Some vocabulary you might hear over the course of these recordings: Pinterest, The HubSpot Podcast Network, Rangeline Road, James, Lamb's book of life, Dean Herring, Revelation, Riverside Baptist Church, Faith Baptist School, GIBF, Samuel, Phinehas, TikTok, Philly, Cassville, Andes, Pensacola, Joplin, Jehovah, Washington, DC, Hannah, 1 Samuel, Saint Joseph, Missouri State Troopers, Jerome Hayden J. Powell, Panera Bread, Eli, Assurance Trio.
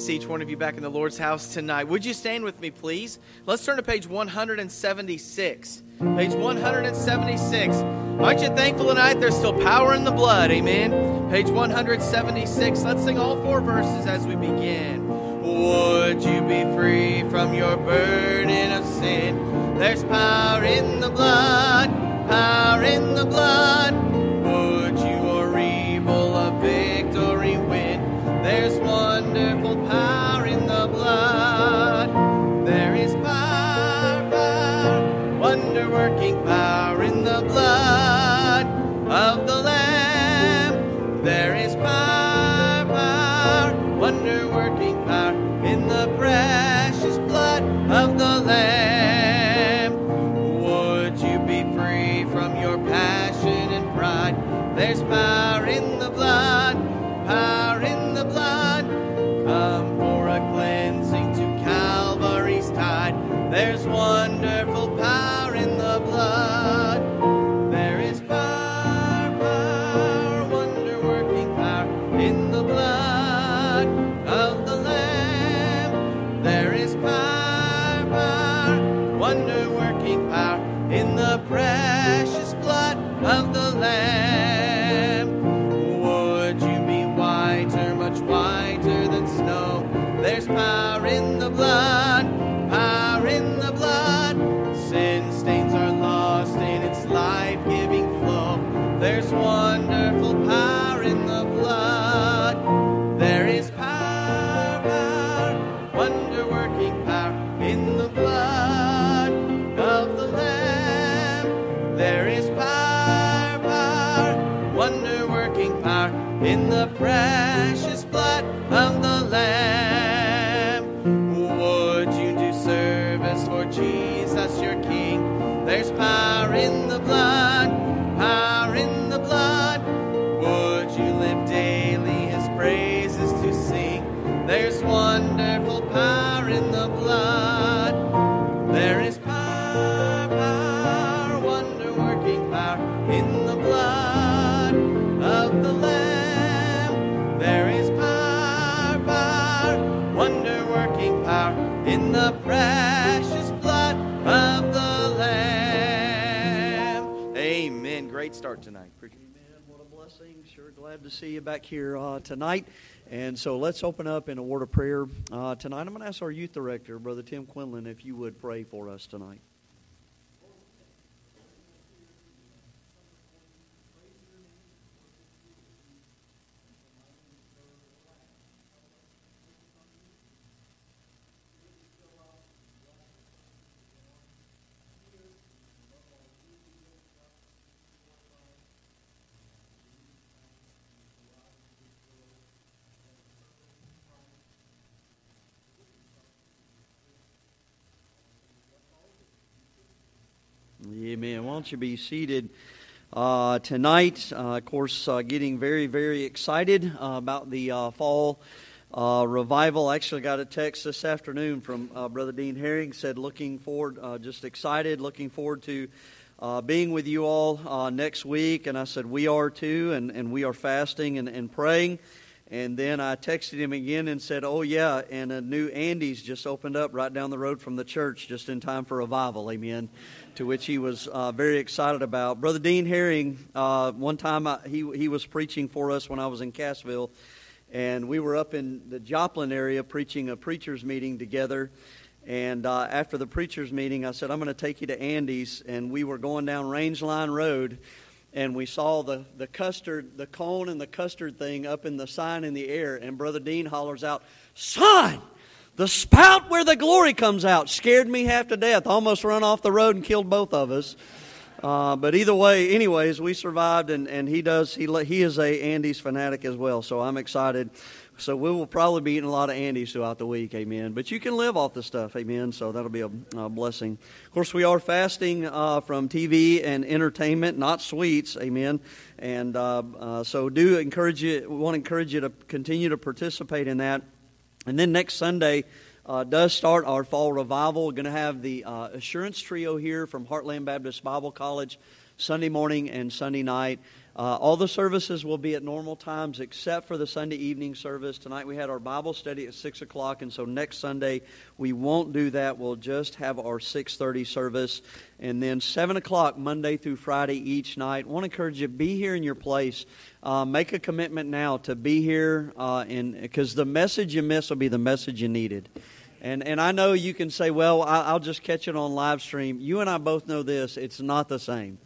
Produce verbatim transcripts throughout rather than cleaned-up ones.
see each one of you back in the Lord's house tonight. Would you stand with me, please? Let's turn to page one seventy-six. Page one seventy-six. Aren't you thankful tonight there's still power in the blood? Amen. Page one seventy-six. Let's sing all four verses as we begin. Would you be free from your burden of sin? There's power in the blood, power in the blood. Would you or evil a victory win? There's wonderful power in the blood. There is power, power, wonder-working power in the blood of the Lamb. There is power, power, wonder-working power in the precious blood of the Lamb. Would you be free from your passion and pride? There's power in the blood, power in the blood. Come for a cleansing to Calvary's tide. There's wonderful power in the blood. There is power, power, wonder-working power in the blood of the Lamb. There is power, power, wonder-working power in the precious blood of the Lamb. Would you be whiter, much whiter than snow? There's power in the blood, power in the blood. Sin stains are lost in its life-giving flow. There's wonderful power in the blood. There is power, power, wonder-working power in the blood of the Lamb. There is power, power, wonder-working power in the precious blood of the Lamb. Would you do service for Jesus your King? There's power in the blood, power in the blood. Would you live daily his praises to sing? There's wonderful power in the blood. There is power, power, wonder-working power in the blood of the Lamb. There is power, power, wonder-working power in the precious blood of the Lamb. Amen. Great start tonight. Appreciate it. Sure, glad to see you back here uh, tonight. And so let's open up in a word of prayer uh, tonight. I'm going to ask our youth director, Brother Tim Quinlan, if you would pray for us tonight. Amen. Why don't you be seated uh, tonight? Uh, of course, uh, getting very, very excited uh, about the uh, fall uh, revival. I actually got a text this afternoon from uh, Brother Dean Herring. Said, looking forward, uh, just excited, looking forward to uh, being with you all uh, next week. And I said, we are too, and, and we are fasting and, and praying. And then I texted him again and said, oh, yeah, and a new Andy's just opened up right down the road from the church just in time for revival, amen, to which he was uh, very excited about. Brother Dean Herring, uh, one time I, he he was preaching for us when I was in Cassville, and we were up in the Joplin area preaching a preacher's meeting together. And uh, after the preacher's meeting, I said, I'm going to take you to Andy's, and we were going down Rangeline Road. And we saw the, the custard, the cone and the custard thing up in the sign in the air. And Brother Dean hollers out, "Son, the spout where the glory comes out." Scared me half to death. Almost run off the road and killed both of us. Uh, but either way, anyways, we survived. And, and he does. He he is a Andy's fanatic as well. So I'm excited. So we will probably be eating a lot of Andes throughout the week, amen. But you can live off the stuff, amen, so that'll be a, a blessing. Of course, we are fasting uh, from T V and entertainment, not sweets, amen. And uh, uh, so do encourage you, we want to encourage you to continue to participate in that. And then next Sunday uh, does start our fall revival. We're going to have the uh, Assurance Trio here from Heartland Baptist Bible College. Sunday morning and Sunday night. Uh, all the services will be at normal times except for the Sunday evening service. Tonight we had our Bible study at six o'clock, and so next Sunday we won't do that. We'll just have our six thirty service, and then seven o'clock Monday through Friday each night. I want to encourage you, be here in your place. Uh, make a commitment now to be here, uh, and because the message you miss will be the message you needed. And and I know you can say, well, I'll just catch it on live stream. You and I both know this. It's not the same.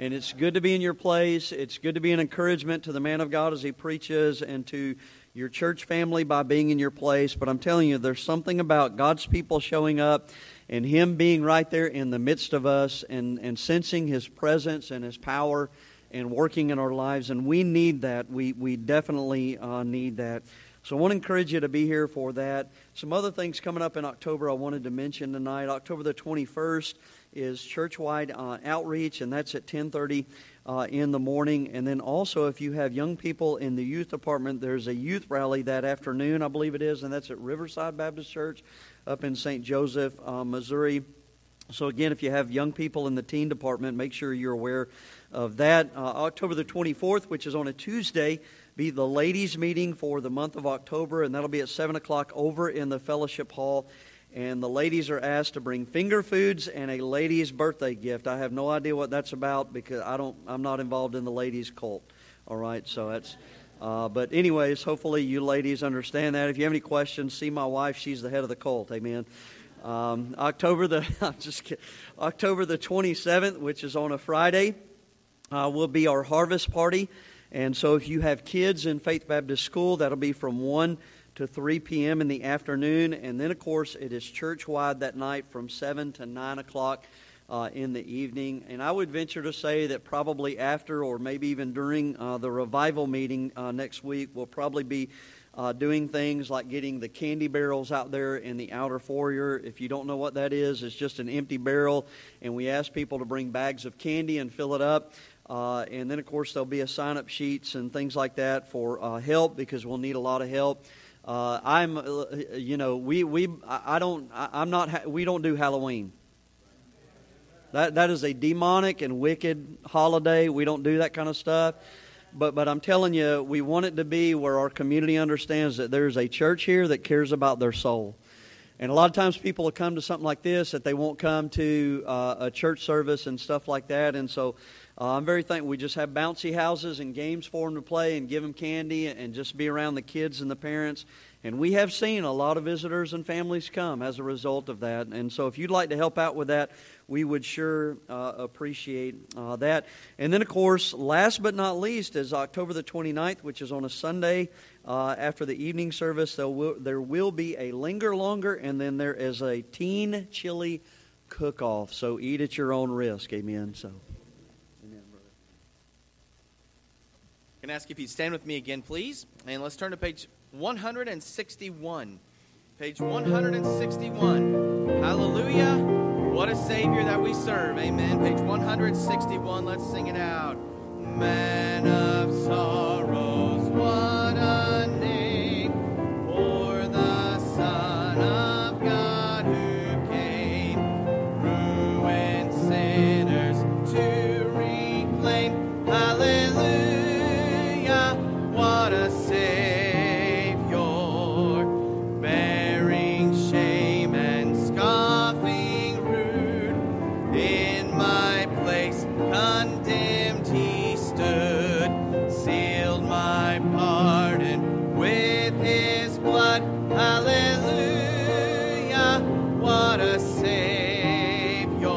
And it's good to be in your place. It's good to be an encouragement to the man of God as he preaches and to your church family by being in your place. But I'm telling you, there's something about God's people showing up and him being right there in the midst of us and, and sensing his presence and his power and working in our lives. And we need that. We, we definitely uh, need that. So I want to encourage you to be here for that. Some other things coming up in October I wanted to mention tonight. October the twenty-first is church-wide uh, outreach, and that's at ten thirty uh, in the morning. And then also, if you have young people in the youth department, there's a youth rally that afternoon, I believe it is, and that's at Riverside Baptist Church up in Saint Joseph, uh, Missouri. So again, if you have young people in the teen department, make sure you're aware of that. Uh, October the twenty-fourth, which is on a Tuesday, be the ladies' meeting for the month of October, and that'll be at seven o'clock over in the fellowship hall. And the ladies are asked to bring finger foods and a ladies' birthday gift. I have no idea what that's about because I don't, I'm not involved in the ladies' cult. All right, so that's, uh, but anyways, hopefully you ladies understand that. If you have any questions, see my wife. She's the head of the cult. Amen. Um, October the, I'm just kidding. October the twenty-seventh, which is on a Friday, uh, will be our harvest party. And so if you have kids in Faith Baptist School, that'll be from one to three p.m. in the afternoon. And then, of course, it is church-wide that night from seven to nine o'clock uh, in the evening. And I would venture to say that probably after or maybe even during uh, the revival meeting uh, next week, we'll probably be uh, doing things like getting the candy barrels out there in the outer foyer. If you don't know what that is, it's just an empty barrel. And we ask people to bring bags of candy and fill it up. Uh, and then, of course, there'll be a sign-up sheets and things like that for uh, help because we'll need a lot of help. Uh, I'm, uh, you know, we we I don't I'm not ha- we don't do Halloween. That that is a demonic and wicked holiday. We don't do that kind of stuff. But but I'm telling you, we want it to be where our community understands that there's a church here that cares about their soul. And a lot of times people will come to something like this that they won't come to uh, a church service and stuff like that. And so uh, I'm very thankful. We just have bouncy houses and games for them to play and give them candy and just be around the kids and the parents. And we have seen a lot of visitors and families come as a result of that. And so if you'd like to help out with that, we would sure uh, appreciate uh, that. And then, of course, last but not least is October the twenty-ninth, which is on a Sunday. Uh, after the evening service, there will, there will be a linger longer, and then there is a teen chili cook-off. So eat at your own risk. Amen. So, amen, brother. I'm going to ask if you'd stand with me again, please. And let's turn to page one sixty-one. Page one sixty-one. Hallelujah. What a Savior that we serve. Amen. Page one sixty-one. Let's sing it out. Man of sorrows, what a name for the Son of God who came, ruined sinners to reclaim. Hallelujah, what a Savior, bearing shame and scoffing rude, in my place condemned he stood, sealed my pardon with his blood. Hallelujah, what a Savior,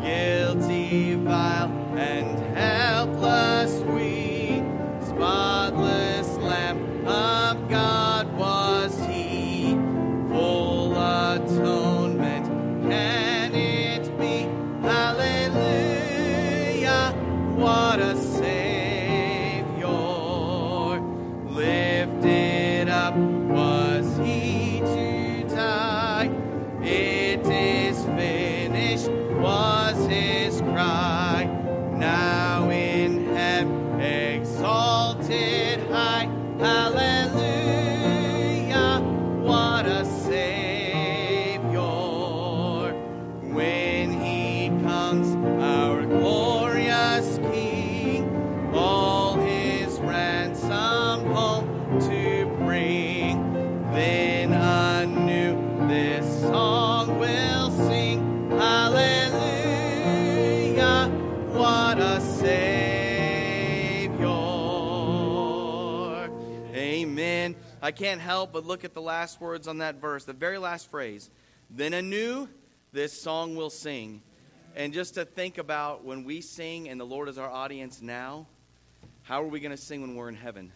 guilty, vile, and helpless we, spotless Lamb of God was he, full atonement can it be. Hallelujah, what a Savior, lifted up was he to die. It is finished was his cry. Now in heaven exalted high. Hallelujah, what a Savior. I can't help but look at the last words on that verse, the very last phrase. Then anew, this song will sing. And just to think about when we sing and the Lord is our audience now, how are we going to sing when we're in heaven?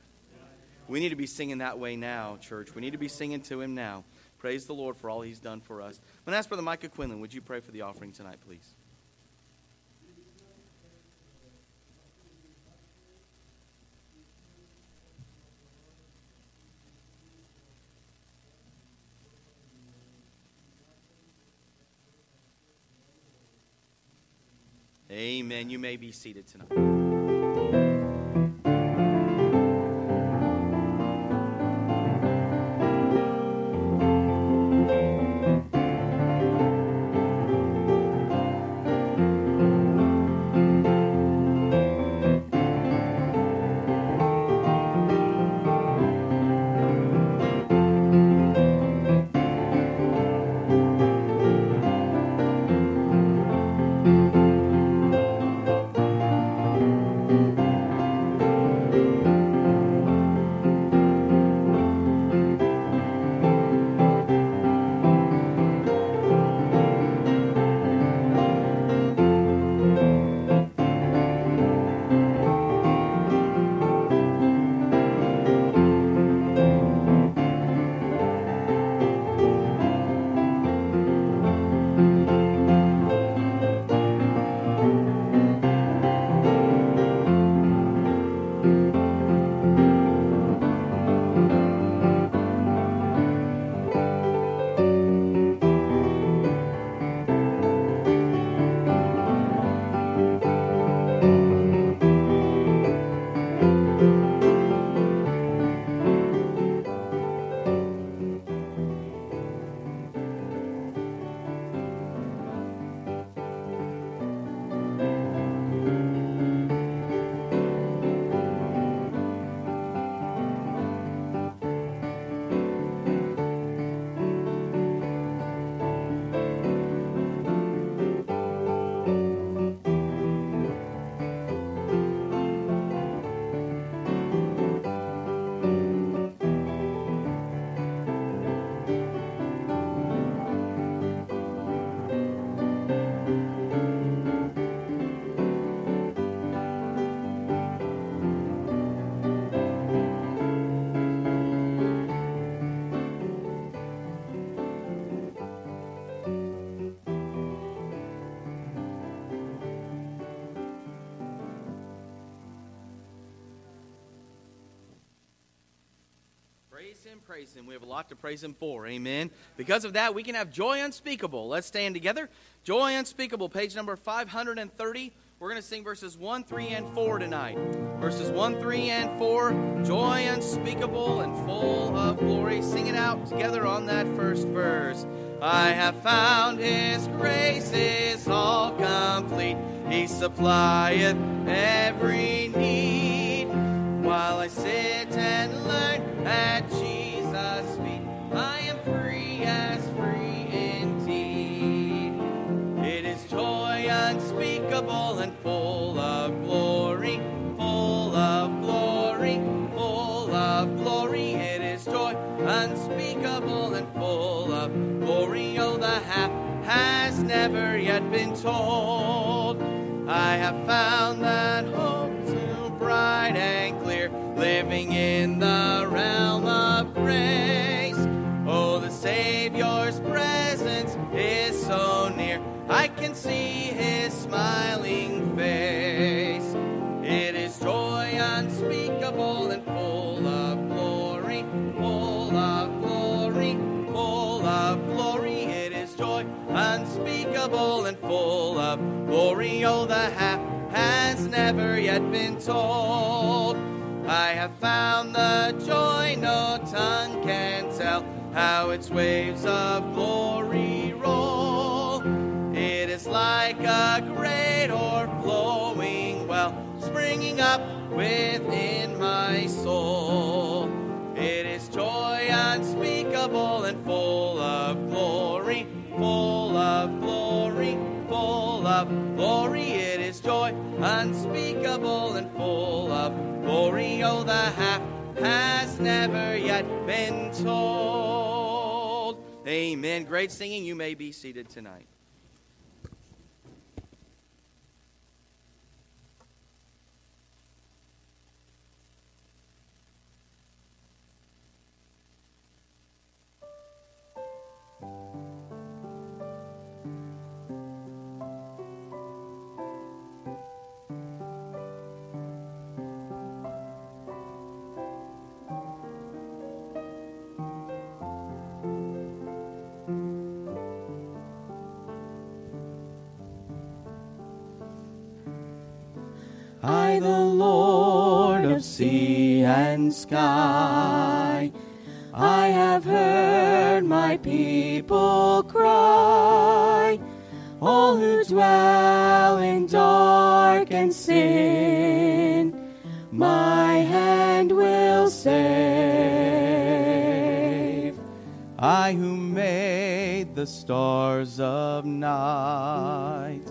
We need to be singing that way now, church. We need to be singing to him now. Praise the Lord for all he's done for us. I'm going to ask Brother Micah Quinlan, would you pray for the offering tonight, please? Amen. You may be seated tonight. Praise him. We have a lot to praise him for. Amen. Because of that, we can have joy unspeakable. Let's stand together. Joy unspeakable, page number five hundred thirty. We're going to sing verses one, three, and four tonight. Verses one, three, and four. Joy unspeakable and full of glory. Sing it out together on that first verse. I have found his grace is all complete. He supplieth every need. While I sit and learn at Jesus' feet, I am free as free indeed. It is joy unspeakable and full of glory, full of glory, full of glory. It is joy unspeakable and full of glory. Oh, the half has never yet been told. I have found that hope too bright and clear, living in the realm of grace. Oh, the Savior's presence is so near, I can see his smiling face. It is joy unspeakable and full of glory, full of glory, full of glory. It is joy unspeakable and full of glory. Oh, the half has never yet been told. I have found the joy no tongue can tell, how its waves of glory roll. It is like a great o'erflowing well, springing up within my soul. It is joy unspeakable and full of glory, full of glory, full of glory. It is joy unspeakable and full of glory. Oh, the half has never yet been told. Amen. Great singing. You may be seated tonight. I, the Lord of sea and sky, I have heard my people cry, all who dwell in dark and sin, my hand will save. I who made the stars of night,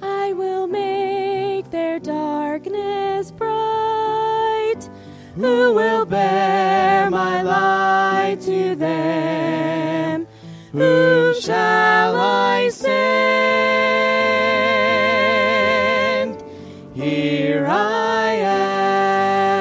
I will make their darkness bright. Who will bear my light to them? Whom shall I send? Here I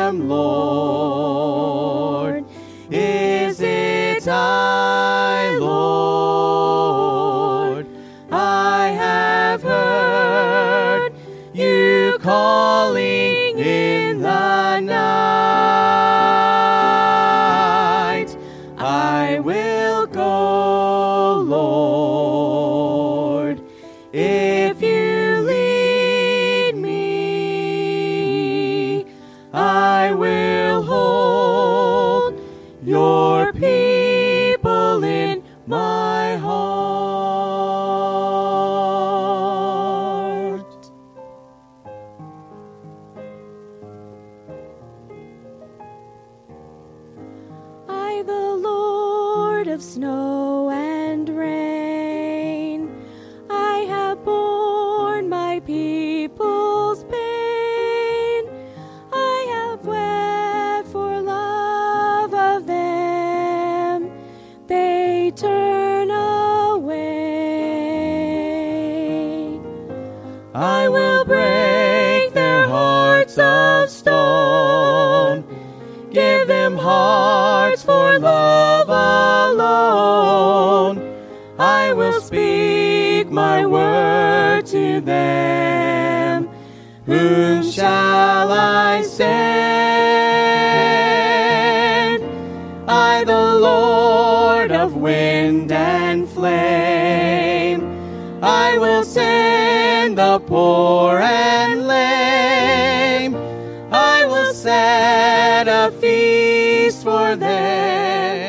am, Lord. Is it I, Lord? I have heard you calling in the night. I will go, Lord, if you lead me. I will hold your people in my heart. I, the Lord of snow and rain, I have borne my people's pain. I have wept for love of them. They turn away. I will break their hearts of stone, give them hearts for love alone. I will speak my word to them. Whom shall I send? I, the Lord of wind and flame, I will send the poor and lame. I will set a feast for them.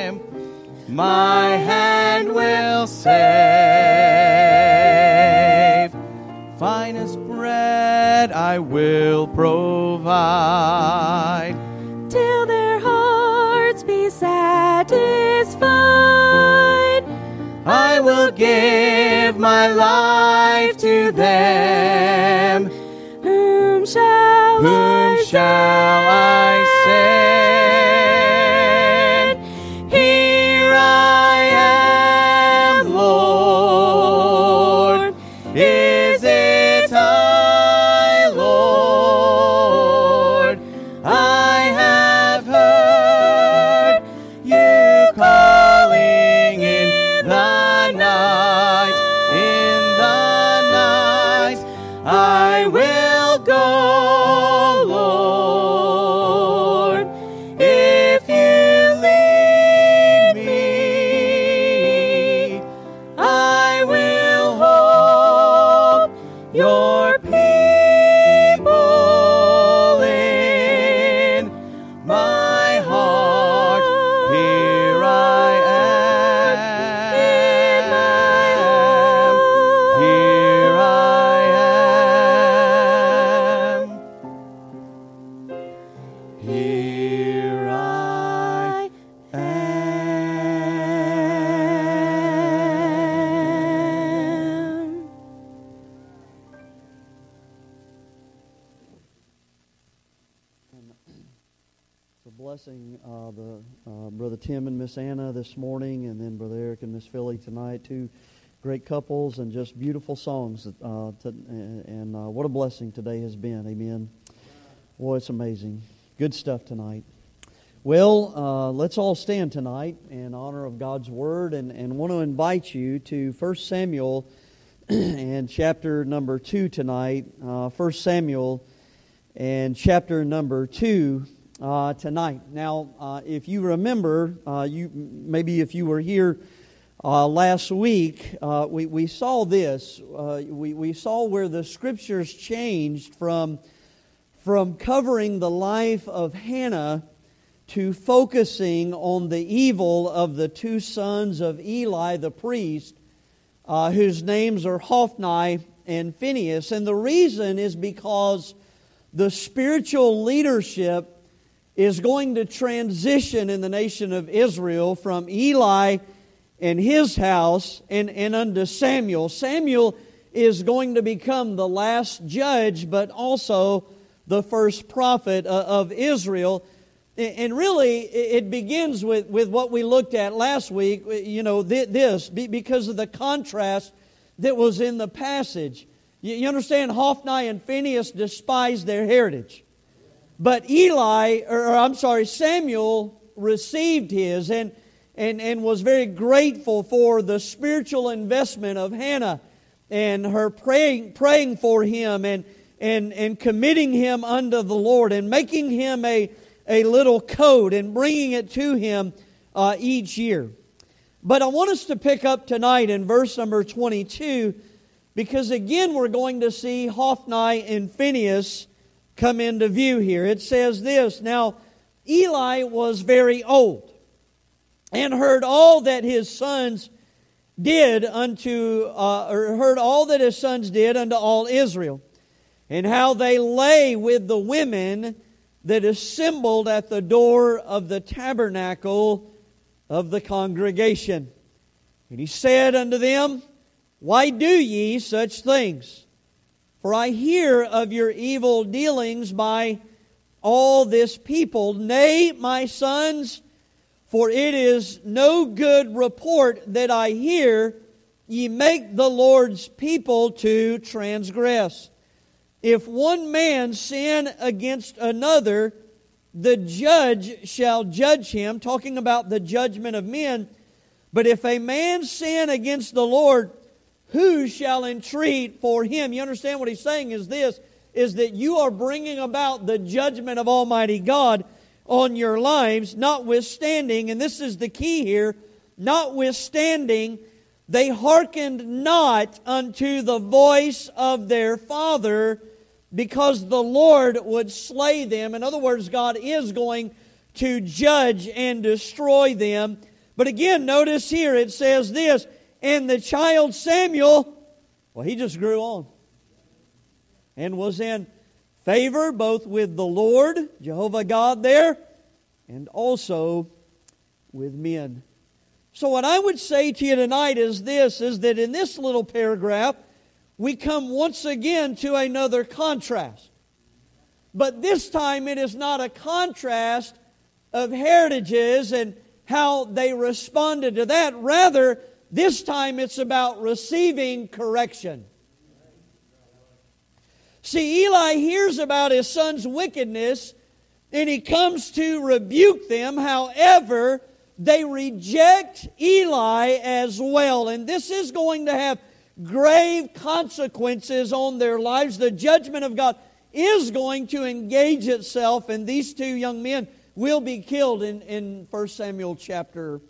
My hand will save. Finest bread I will provide. Till their hearts be satisfied. I will give my life to them. Whom shall Whom I shall I send? Here I am, Lord. Is it I, Lord? I have heard you calling in the night. In the night, I will go, Lord. blessing uh, the uh, Brother Tim and Miss Anna this morning, and then Brother Eric and Miss Philly tonight. Two great couples and just beautiful songs. Uh, to, and uh, what a blessing today has been. Amen. Boy, it's amazing. Good stuff tonight. Well, uh, let's all stand tonight in honor of God's Word, and, and want to invite you to First Samuel and chapter number two tonight. Uh, First Samuel and chapter number two uh, tonight. Now, uh, if you remember, uh, you maybe if you were here uh, last week, uh, we, we saw this. Uh, we, we saw where the Scriptures changed from, from covering the life of Hannah to focusing on the evil of the two sons of Eli the priest, uh, whose names are Hophni and Phinehas. And the reason is because the spiritual leadership is going to transition in the nation of Israel from Eli and his house and, and unto Samuel. Samuel is going to become the last judge, but also the first prophet of Israel. And really, it begins with, with what we looked at last week, you know, this, because of the contrast that was in the passage. You understand, Hophni and Phinehas despised their heritage. But Eli, or I'm sorry, Samuel received his and, and, and was very grateful for the spiritual investment of Hannah and her praying, praying for him and, and, and committing him unto the Lord and making him a a little code and bringing it to him uh, each year. But I want us to pick up tonight in verse number twenty-two, because again we're going to see Hophni and Phinehas come into view here. It says this, "Now Eli was very old, and heard all that his sons did unto, uh, or heard all that his sons did unto all Israel, and how they lay with the women that assembled at the door of the tabernacle of the congregation. And he said unto them, Why do ye such things? For I hear of your evil dealings by all this people. Nay, my sons, for it is no good report that I hear. Ye make the Lord's people to transgress. If one man sin against another, the judge shall judge him," talking about the judgment of men. "But if a man sin against the Lord, who shall entreat for him?" You understand what he's saying is this, is that you are bringing about the judgment of Almighty God on your lives, notwithstanding, and this is the key here, notwithstanding, "they hearkened not unto the voice of their father, because the Lord would slay them." In other words, God is going to judge and destroy them. But again, notice here it says this, "And the child Samuel," well, he just grew on, "and was in favor both with the Lord," Jehovah God there, "and also with men." So what I would say to you tonight is this, is that in this little paragraph, we come once again to another contrast. But this time it is not a contrast of heritages and how they responded to that. Rather, this time it's about receiving correction. See, Eli hears about his son's wickedness and he comes to rebuke them. However, they reject Eli as well. And this is going to have grave consequences on their lives. The judgment of God is going to engage itself, and these two young men will be killed in, in First Samuel chapter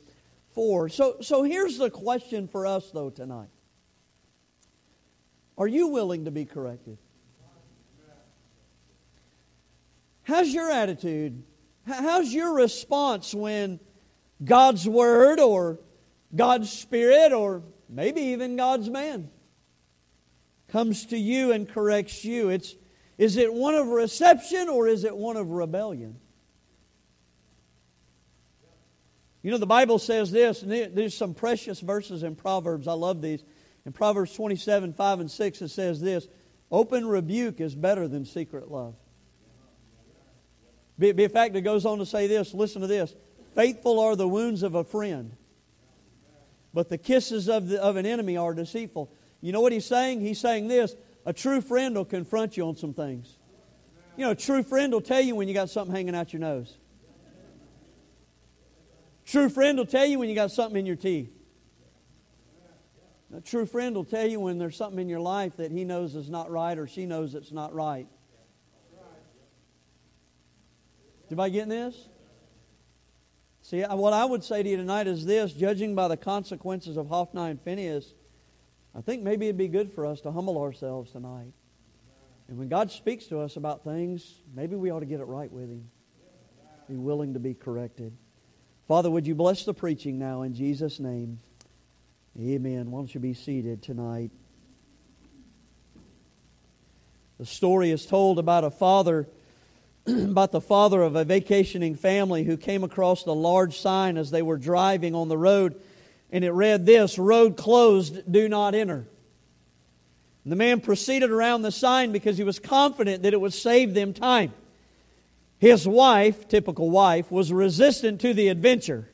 four. So, so here's the question for us, though, tonight. Are you willing to be corrected? How's your attitude? How's your response when God's Word or God's Spirit or maybe even God's man comes to you and corrects you? It's, is it one of reception or is it one of rebellion? You know, the Bible says this, and there's some precious verses in Proverbs. I love these. In Proverbs twenty-seven, five and six, it says this, "Open rebuke is better than secret love." Be, be a fact, it goes on to say this, listen to this. Faithful are the wounds of a friend, but the kisses of, the, of an enemy are deceitful. You know what he's saying? He's saying this, a true friend will confront you on some things. You know, a true friend will tell you when you got something hanging out your nose. True friend will tell you when you got something in your teeth. A true friend will tell you when there's something in your life that he knows is not right or she knows it's not right. Everybody getting this? See, what I would say to you tonight is this, judging by the consequences of Hophni and Phinehas, I think maybe it'd be good for us to humble ourselves tonight. And when God speaks to us about things, maybe we ought to get it right with Him. Be willing to be corrected. Father, would you bless the preaching now in Jesus' name? Amen. Why don't you be seated tonight? The story is told about a father, about the father of a vacationing family who came across a large sign as they were driving on the road, and it read this, "Road closed, do not enter." And the man proceeded around the sign because he was confident that it would save them time. His wife, typical wife, was resistant to the adventure.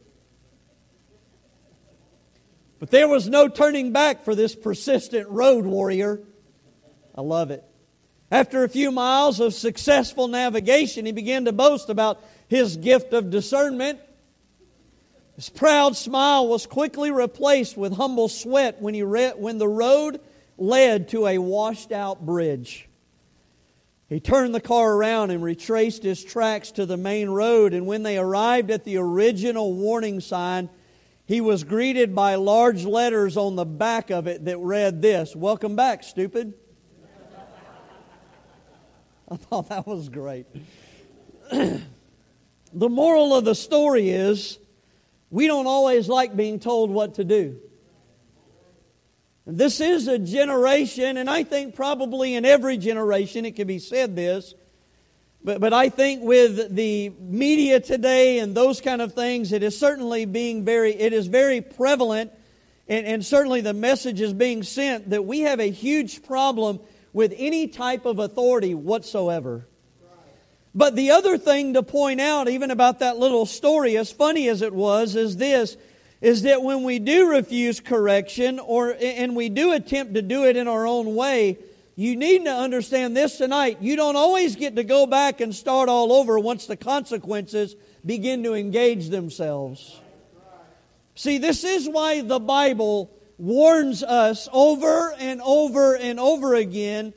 But there was no turning back for this persistent road warrior. I love it. After a few miles of successful navigation, he began to boast about his gift of discernment. His proud smile was quickly replaced with humble sweat when he re- when the road led to a washed-out bridge. He turned the car around and retraced his tracks to the main road, and when they arrived at the original warning sign, he was greeted by large letters on the back of it that read this, "Welcome back, stupid." I thought that was great. The moral of the story is, we don't always like being told what to do. And this is a generation, and I think probably in every generation it can be said this, But but I think with the media today and those kind of things, it is certainly being very, it is very prevalent, and, and certainly the message is being sent that we have a huge problem with any type of authority whatsoever. But the other thing to point out, even about that little story, as funny as it was, is this, is that when we do refuse correction or and we do attempt to do it in our own way, you need to understand this tonight. You don't always get to go back and start all over once the consequences begin to engage themselves. See, this is why the Bible warns us over and over and over again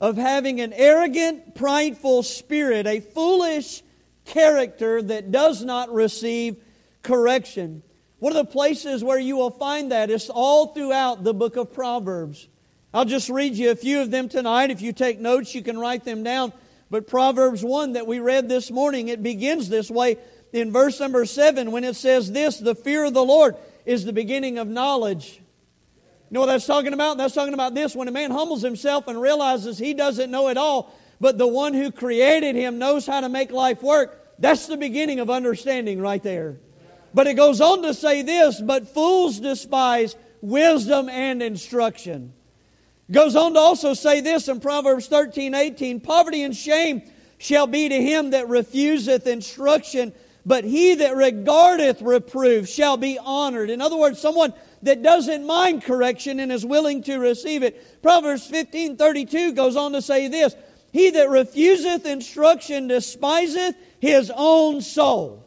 of having an arrogant, prideful spirit, a foolish character that does not receive correction. One of the places where you will find that is all throughout the book of Proverbs. I'll just read you a few of them tonight. If you take notes, you can write them down. But Proverbs one that we read this morning, it begins this way in verse number seven when it says this, "The fear of the Lord is the beginning of knowledge." You know what that's talking about? That's talking about this. When a man humbles himself and realizes he doesn't know it all, but the one who created him knows how to make life work, that's the beginning of understanding right there. But it goes on to say this, "But fools despise wisdom and instruction." Goes on to also say this in Proverbs thirteen eighteen, "Poverty and shame shall be to him that refuseth instruction, but he that regardeth reproof shall be honored." In other words, someone that doesn't mind correction and is willing to receive it. Proverbs fifteen thirty-two goes on to say this, "He that refuseth instruction despiseth his own soul,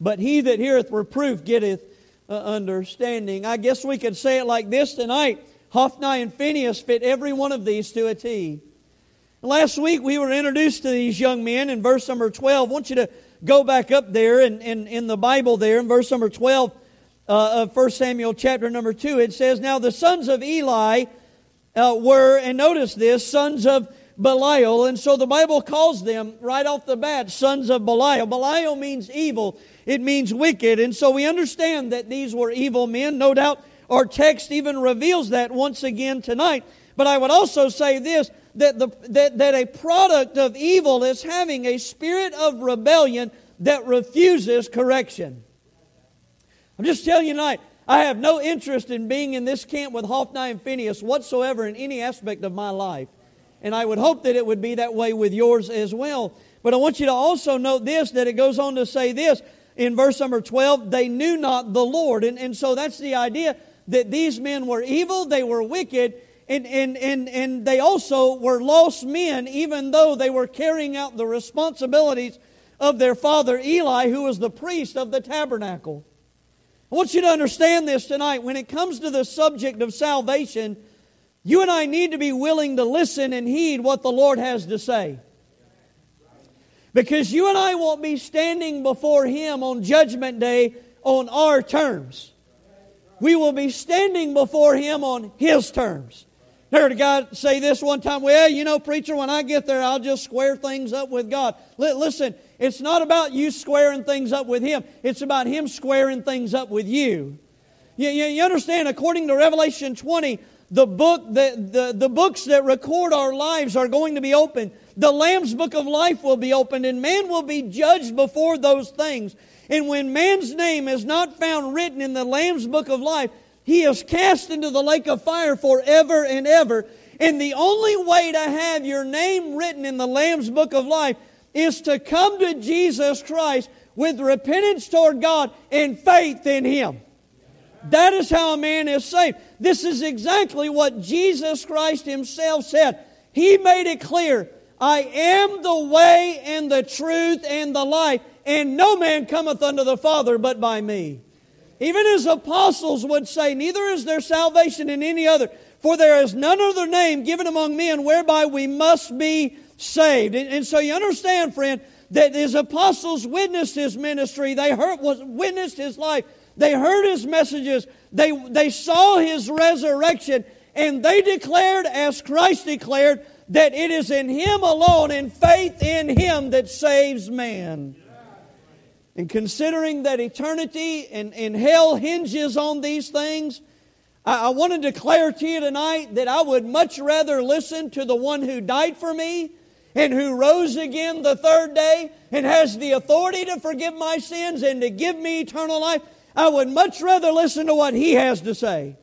but he that heareth reproof getteth uh, understanding." I guess we could say it like this tonight. Hophni and Phinehas fit every one of these to a T. Last week we were introduced to these young men in verse number twelve. I want you to go back up there in, in, in the Bible there in verse number twelve uh, of First Samuel chapter number two. It says, "Now the sons of Eli uh, were," and notice this, "sons of Belial." And so the Bible calls them right off the bat sons of Belial. Belial means evil. It means wicked. And so we understand that these were evil men, no doubt. Our text even reveals that once again tonight. But I would also say this, that the that, that a product of evil is having a spirit of rebellion that refuses correction. I'm just telling you tonight, I have no interest in being in this camp with Hophni and Phinehas whatsoever in any aspect of my life. and I would hope that it would be that way with yours as well. But I want you to also note this, that it goes on to say this in verse number twelve, they knew not the Lord. And, and so that's the idea that these men were evil, they were wicked, and, and, and, and they also were lost men, even though they were carrying out the responsibilities of their father Eli, who was the priest of the tabernacle. I want you to understand this tonight. When it comes to the subject of salvation, you and I need to be willing to listen and heed what the Lord has to say. Because you and I won't be standing before Him on Judgment Day on our terms. We will be standing before Him on His terms. I heard a guy say this one time, well, you know, preacher, when I get there, I'll just square things up with God. Listen, it's not about you squaring things up with Him. It's about Him squaring things up with you. You, you, you understand, according to Revelation twenty, the book that, the, the books that record our lives are going to be opened. The Lamb's book of life will be opened, and man will be judged before those things. And when man's name is not found written in the Lamb's book of life, he is cast into the lake of fire forever and ever. And the only way to have your name written in the Lamb's book of life is to come to Jesus Christ with repentance toward God and faith in Him. That is how a man is saved. This is exactly what Jesus Christ Himself said. He made it clear, I am the way and the truth and the life, and no man cometh unto the Father but by me. Even his apostles would say, neither is there salvation in any other, for there is none other name given among men whereby we must be saved. And, and so you understand, friend, that his apostles witnessed his ministry. They heard, was, witnessed his life. They heard his messages. They, they saw his resurrection. And they declared, as Christ declared, that it is in Him alone and faith in Him that saves man. And considering that eternity and, and hell hinges on these things, I, I want to declare to you tonight that I would much rather listen to the one who died for me and who rose again the third day and has the authority to forgive my sins and to give me eternal life. I would much rather listen to what He has to say.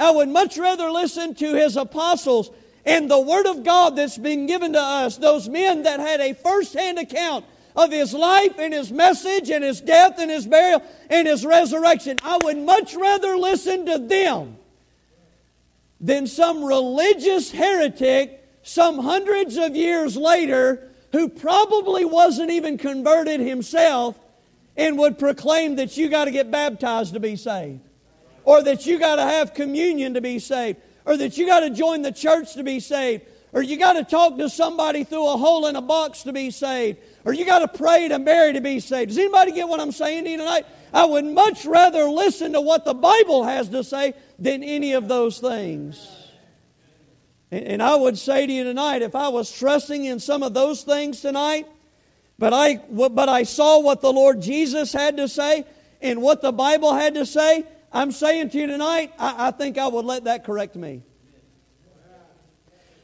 I would much rather listen to His apostles and the Word of God that's been given to us, those men that had a first-hand account of His life and His message and His death and His burial and His resurrection. I would much rather listen to them than some religious heretic some hundreds of years later who probably wasn't even converted himself and would proclaim that you got to get baptized to be saved, or that you got to have communion to be saved, or that you got to join the church to be saved, or you got to talk to somebody through a hole in a box to be saved, or you got to pray to Mary to be saved. Does anybody get what I'm saying to you tonight? I would much rather listen to what the Bible has to say than any of those things. And, and I would say to you tonight, if I was trusting in some of those things tonight, but I, but I saw what the Lord Jesus had to say and what the Bible had to say, I'm saying to you tonight, I, I think I would let that correct me.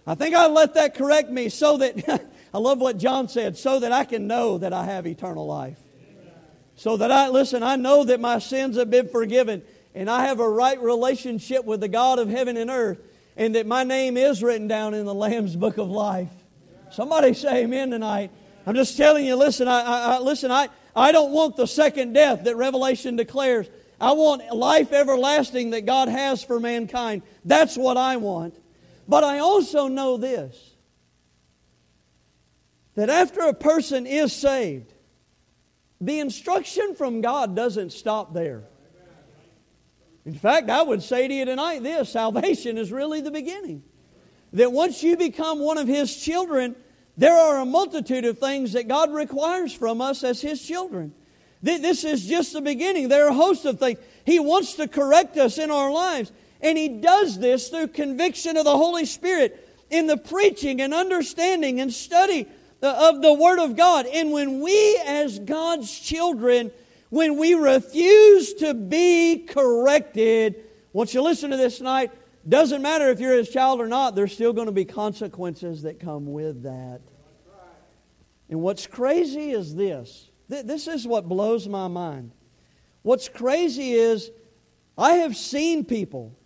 I think I'd let that correct me so that, I love what John said, so that I can know that I have eternal life. So that I, listen, I know that my sins have been forgiven and I have a right relationship with the God of heaven and earth, and that my name is written down in the Lamb's book of life. Somebody say amen tonight. I'm just telling you, listen, I, I, I, listen, I, I don't want the second death that Revelation declares. I want life everlasting that God has for mankind. That's what I want. But I also know this, that after a person is saved, the instruction from God doesn't stop there. In fact, I would say to you tonight this, salvation is really the beginning. That once you become one of His children, there are a multitude of things that God requires from us as His children. This is just the beginning. There are a host of things. He wants to correct us in our lives. And He does this through conviction of the Holy Spirit in the preaching and understanding and study of the Word of God. And when we as God's children, when we refuse to be corrected, once you listen to this tonight, doesn't matter if you're His child or not, there's still going to be consequences that come with that. And what's crazy is this. This is what blows my mind. What's crazy is I have seen people,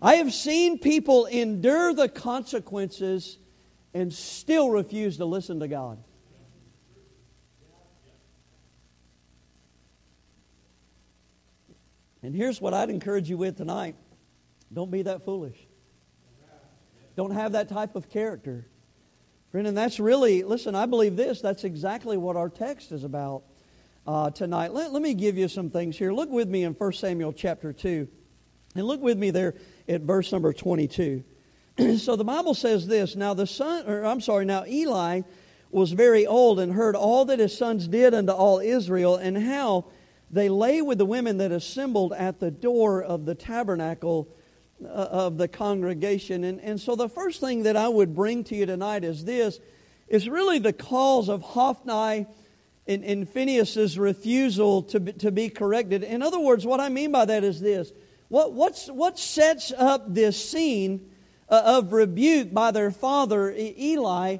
I have seen people endure the consequences and still refuse to listen to God. And here's what I'd encourage you with tonight. Don't be that foolish. Don't have that type of character. Friend, and that's really, listen, I believe this. That's exactly what our text is about uh, tonight. Let, let me give you some things here. Look with me in First Samuel chapter two. And look with me there at verse number twenty-two. So the Bible says this, Now the son, or I'm sorry, now Eli was very old and heard all that his sons did unto all Israel, and how they lay with the women that assembled at the door of the tabernacle uh, of the congregation. And, and so the first thing that I would bring to you tonight is this, is really the cause of Hophni and, and Phinehas' refusal to be, to be corrected. In other words, what I mean by that is this, what, what's, what sets up this scene of rebuke by their father Eli,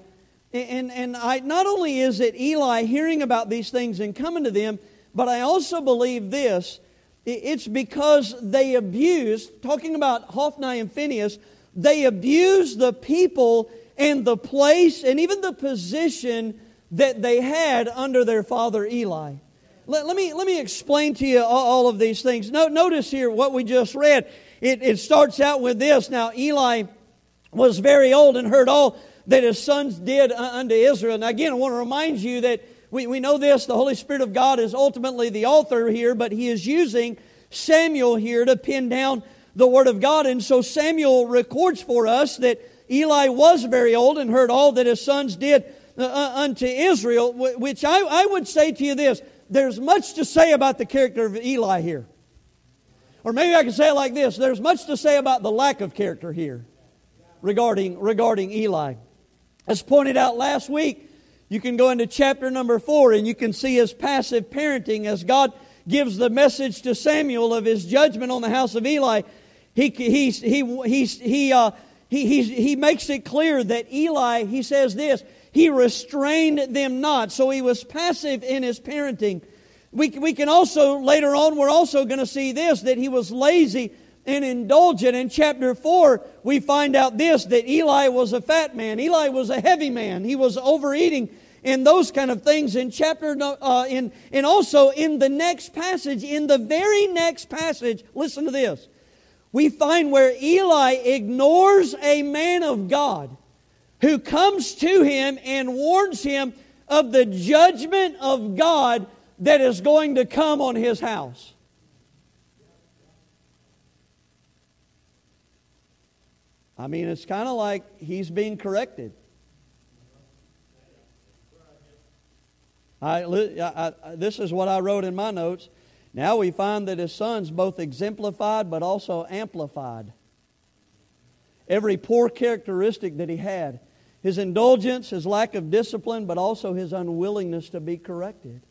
and and I not only is it Eli hearing about these things and coming to them, but I also believe this, it's because they abused, talking about Hophni and Phinehas, they abused the people and the place and even the position that they had under their father Eli. Let, let me let me explain to you all of these things. No, notice here what we just read. It, it starts out with this. Now Eli was very old and heard all that his sons did unto Israel. Now again, I want to remind you that we, we know this. The Holy Spirit of God is ultimately the author here, but He is using Samuel here to pin down the Word of God. And so Samuel records for us that Eli was very old and heard all that his sons did unto Israel, which I, I would say to you this. There's much to say about the character of Eli here. Or maybe I can say it like this. There's much to say about the lack of character here regarding, regarding Eli. As pointed out last week, you can go into chapter number four and you can see his passive parenting as God gives the message to Samuel of his judgment on the house of Eli. He, he, he, he, he, uh, he, he, he makes it clear that Eli, he says this, he restrained them not. So he was passive in his parenting. We, we can also, later on, we're also going to see this, that he was lazy and indulgent. In chapter four, we find out this, that Eli was a fat man. Eli was a heavy man. He was overeating and those kind of things. In chapter, uh, in, and also in the next passage, in the very next passage, listen to this. We find where Eli ignores a man of God who comes to him and warns him of the judgment of God that is going to come on his house. I mean, it's kind of like he's being corrected. I, I, I, this is what I wrote in my notes. Now we find that his sons both exemplified but also amplified every poor characteristic that he had. His indulgence, his lack of discipline, but also his unwillingness to be corrected.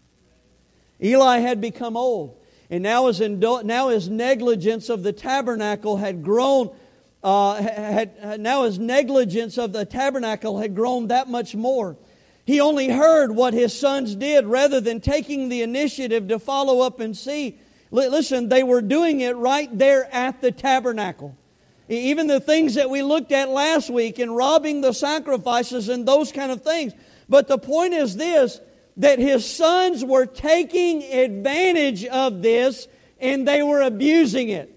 Eli had become old, and now his, indul- now his negligence of the tabernacle had grown. Uh, had, had now his negligence of the tabernacle had grown that much more. He only heard what his sons did rather than taking the initiative to follow up and see. L- listen, they were doing it right there at the tabernacle. Even the things that we looked at last week in robbing the sacrifices and those kind of things. But the point is this, that his sons were taking advantage of this and they were abusing it.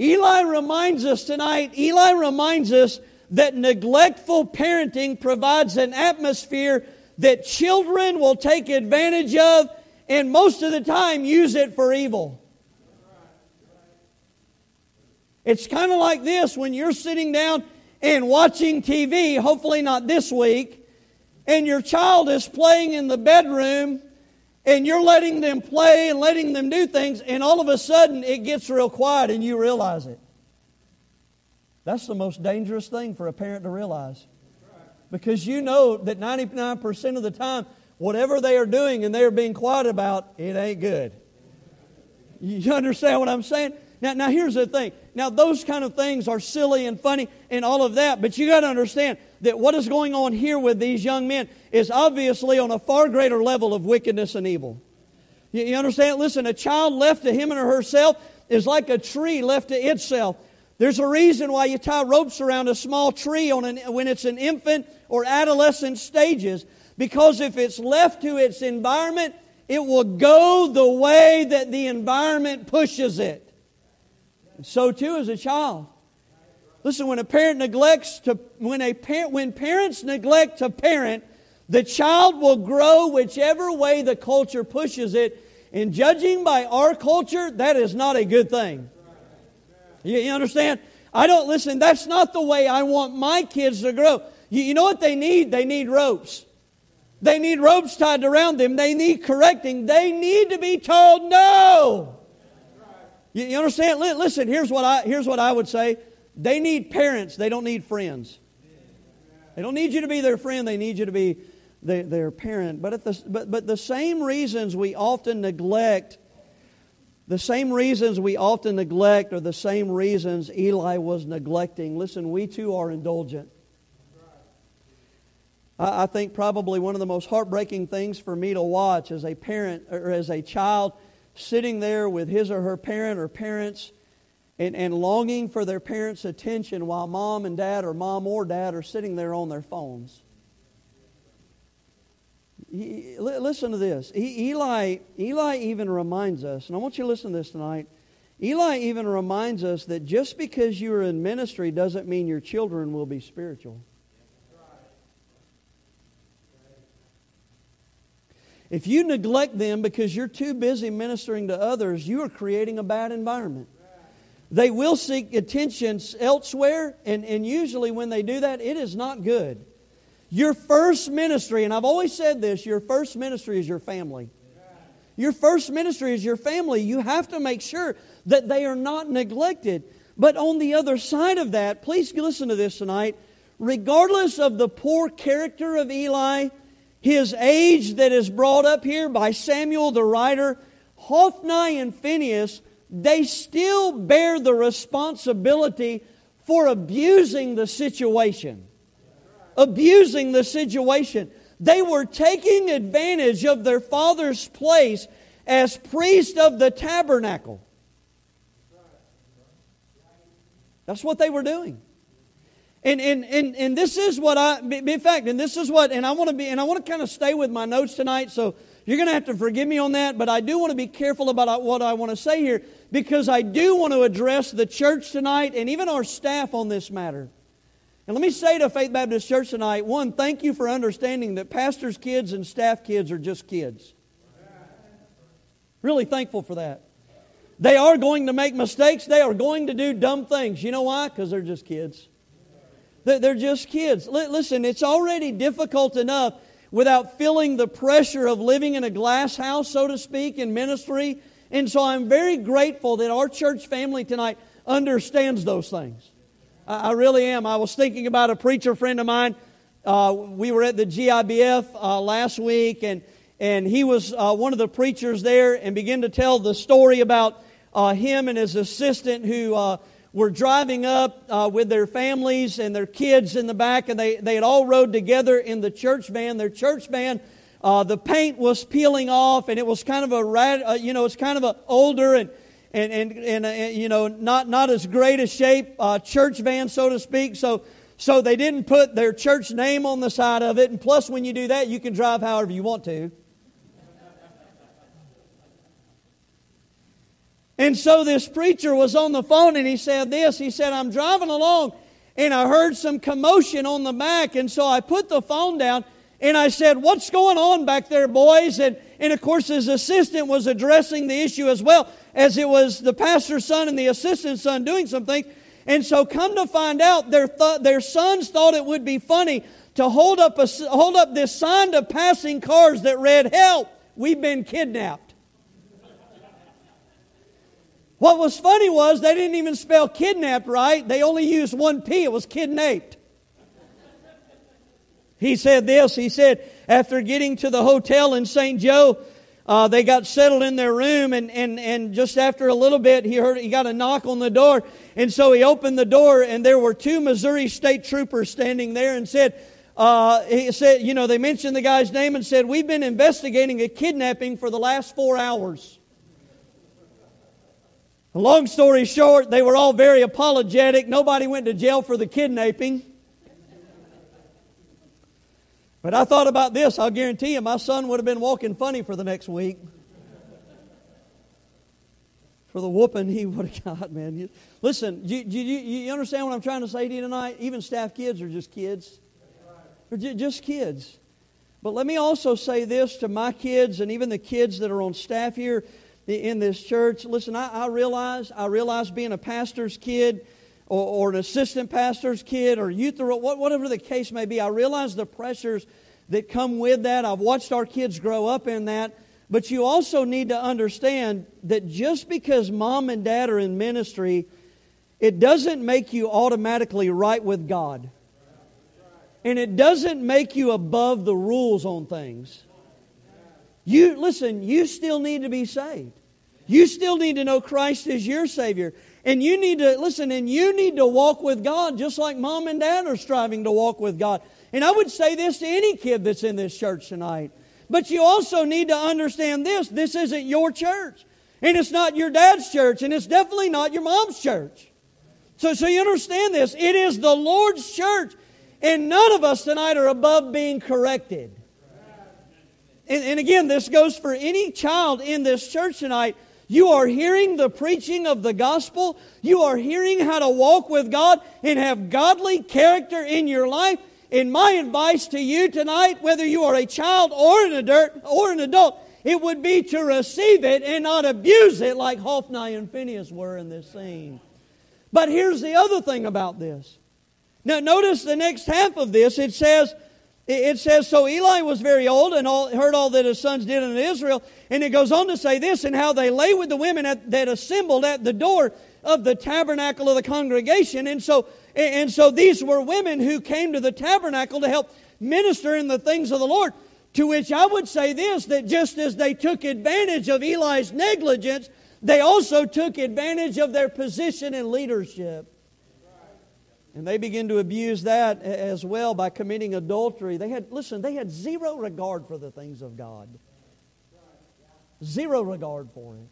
Eli reminds us tonight, Eli reminds us that neglectful parenting provides an atmosphere that children will take advantage of and most of the time use it for evil. It's kind of like this when you're sitting down and watching T V, hopefully not this week, and your child is playing in the bedroom and you're letting them play and letting them do things, and all of a sudden it gets real quiet and you realize it. That's the most dangerous thing for a parent to realize, because you know that ninety-nine percent of the time whatever they are doing and they are being quiet about, it ain't good. You understand what I'm saying? Now, now here's the thing. Now, those kind of things are silly and funny and all of that, but you got to understand that what is going on here with these young men is obviously on a far greater level of wickedness and evil. You, you understand? Listen, a child left to him and herself is like a tree left to itself. There's a reason why you tie ropes around a small tree on an, when it's in infant or adolescent stages. Because if it's left to its environment, it will go the way that the environment pushes it. And so too is a child. Listen, when a parent neglects to when a parent when parents neglect to parent, the child will grow whichever way the culture pushes it. And judging by our culture, that is not a good thing. You understand? I don't, listen, that's not the way I want my kids to grow. You, you know what they need? They need ropes. They need ropes tied around them. They need correcting. They need to be told no. You, you understand? Listen, here's what I here's what I would say. They need parents. They don't need friends. They don't need you to be their friend. They need you to be their, their parent. But, at the, but, but the same reasons we often neglect The same reasons we often neglect are the same reasons Eli was neglecting. Listen, we too are indulgent. I, I think probably one of the most heartbreaking things for me to watch as a parent or as a child sitting there with his or her parent or parents and, and longing for their parents' attention while mom and dad or mom or dad are sitting there on their phones. He, listen to this. He, Eli, Eli even reminds us, and I want you to listen to this tonight. Eli even reminds us that just because you are in ministry doesn't mean your children will be spiritual. If you neglect them because you're too busy ministering to others, you are creating a bad environment. They will seek attention elsewhere, and, and usually when they do that, it is not good. Your first ministry, and I've always said this, your first ministry is your family. Your first ministry is your family. You have to make sure that they are not neglected. But on the other side of that, please listen to this tonight. Regardless of the poor character of Eli, his age that is brought up here by Samuel the writer, Hophni and Phinehas, they still bear the responsibility for abusing the situation. Abusing the situation. They were taking advantage of their father's place as priest of the tabernacle. That's what they were doing. And and and, and this is what I in fact, and this is what and I want to be and I want to kind of stay with my notes tonight, so you're going to have to forgive me on that, but I do want to be careful about what I want to say here, because I do want to address the church tonight and even our staff on this matter. And let me say to Faith Baptist Church tonight, one, thank you for understanding that pastors' kids and staff kids are just kids. Really thankful for that. They are going to make mistakes. They are going to do dumb things. You know why? Because they're just kids. They're just kids. Listen, it's already difficult enough without feeling the pressure of living in a glass house, so to speak, in ministry. And so I'm very grateful that our church family tonight understands those things. I really am. I was thinking about a preacher friend of mine. Uh, we were at the G I B F uh, last week, and and he was uh, one of the preachers there, and began to tell the story about uh, him and his assistant who uh, were driving up uh, with their families and their kids in the back, and they, they had all rode together in the church van. Their church van, uh, the paint was peeling off, and it was kind of a rad, uh, you know, it's kind of an older and. And, and and and you know not not as great a shape uh, church van, so to speak. So so they didn't put their church name on the side of it. And plus, when you do that, you can drive however you want to. And so this preacher was on the phone, and he said this. He said, "I'm driving along, and I heard some commotion on the back, and so I put the phone down, and I said, 'What's going on back there, boys?'" And and of course, his assistant was addressing the issue as well, as it was the pastor's son and the assistant's son doing some things. And so come to find out, their th- their sons thought it would be funny to hold up a, hold up this sign to passing cars that read, "Help, we've been kidnapped." What was funny was they didn't even spell kidnapped right. They only used one P. It was kidnapped. He said this, he said, after getting to the hotel in Saint Joe, Uh, they got settled in their room, and, and, and just after a little bit, he heard he got a knock on the door. And so he opened the door, and there were two Missouri State Troopers standing there, and said, uh, he said, you know, they mentioned the guy's name and said, "We've been investigating a kidnapping for the last four hours. Long story short, they were all very apologetic. Nobody went to jail for the kidnapping. But I thought about this. I'll guarantee you my son would have been walking funny for the next week. For the whooping he would have got, man. You, listen, you, you, you understand what I'm trying to say to you tonight? Even staff kids are just kids. They're ju- just kids. But let me also say this to my kids and even the kids that are on staff here in this church. Listen, I, I realize I realize being a pastor's kid or, or an assistant pastor's kid or youth, or whatever the case may be, I realize the pressures that come with that. I've watched our kids grow up in that. But you also need to understand that just because mom and dad are in ministry, it doesn't make you automatically right with God. And it doesn't make you above the rules on things. You, listen, you still need to be saved. You still need to know Christ is your Savior. And you need to, listen, and you need to walk with God just like mom and dad are striving to walk with God. And I would say this to any kid that's in this church tonight. But you also need to understand this. This isn't your church. And it's not your dad's church. And it's definitely not your mom's church. So, so you understand this. It is the Lord's church. And none of us tonight are above being corrected. And, and again, this goes for any child in this church tonight. You are hearing the preaching of the gospel. You are hearing how to walk with God and have godly character in your life. And my advice to you tonight, whether you are a child or an adult, or an adult, it would be to receive it and not abuse it like Hophni and Phinehas were in this scene. But here's the other thing about this. Now notice the next half of this. It says, it says, so Eli was very old and all, heard all that his sons did in Israel. And it goes on to say this, and how they lay with the women at, that assembled at the door of the tabernacle of the congregation. And so And so these were women who came to the tabernacle to help minister in the things of the Lord. To which I would say this, that just as they took advantage of Eli's negligence, they also took advantage of their position in leadership. And they began to abuse that as well by committing adultery. They had, listen, they had zero regard for the things of God. Zero regard for it.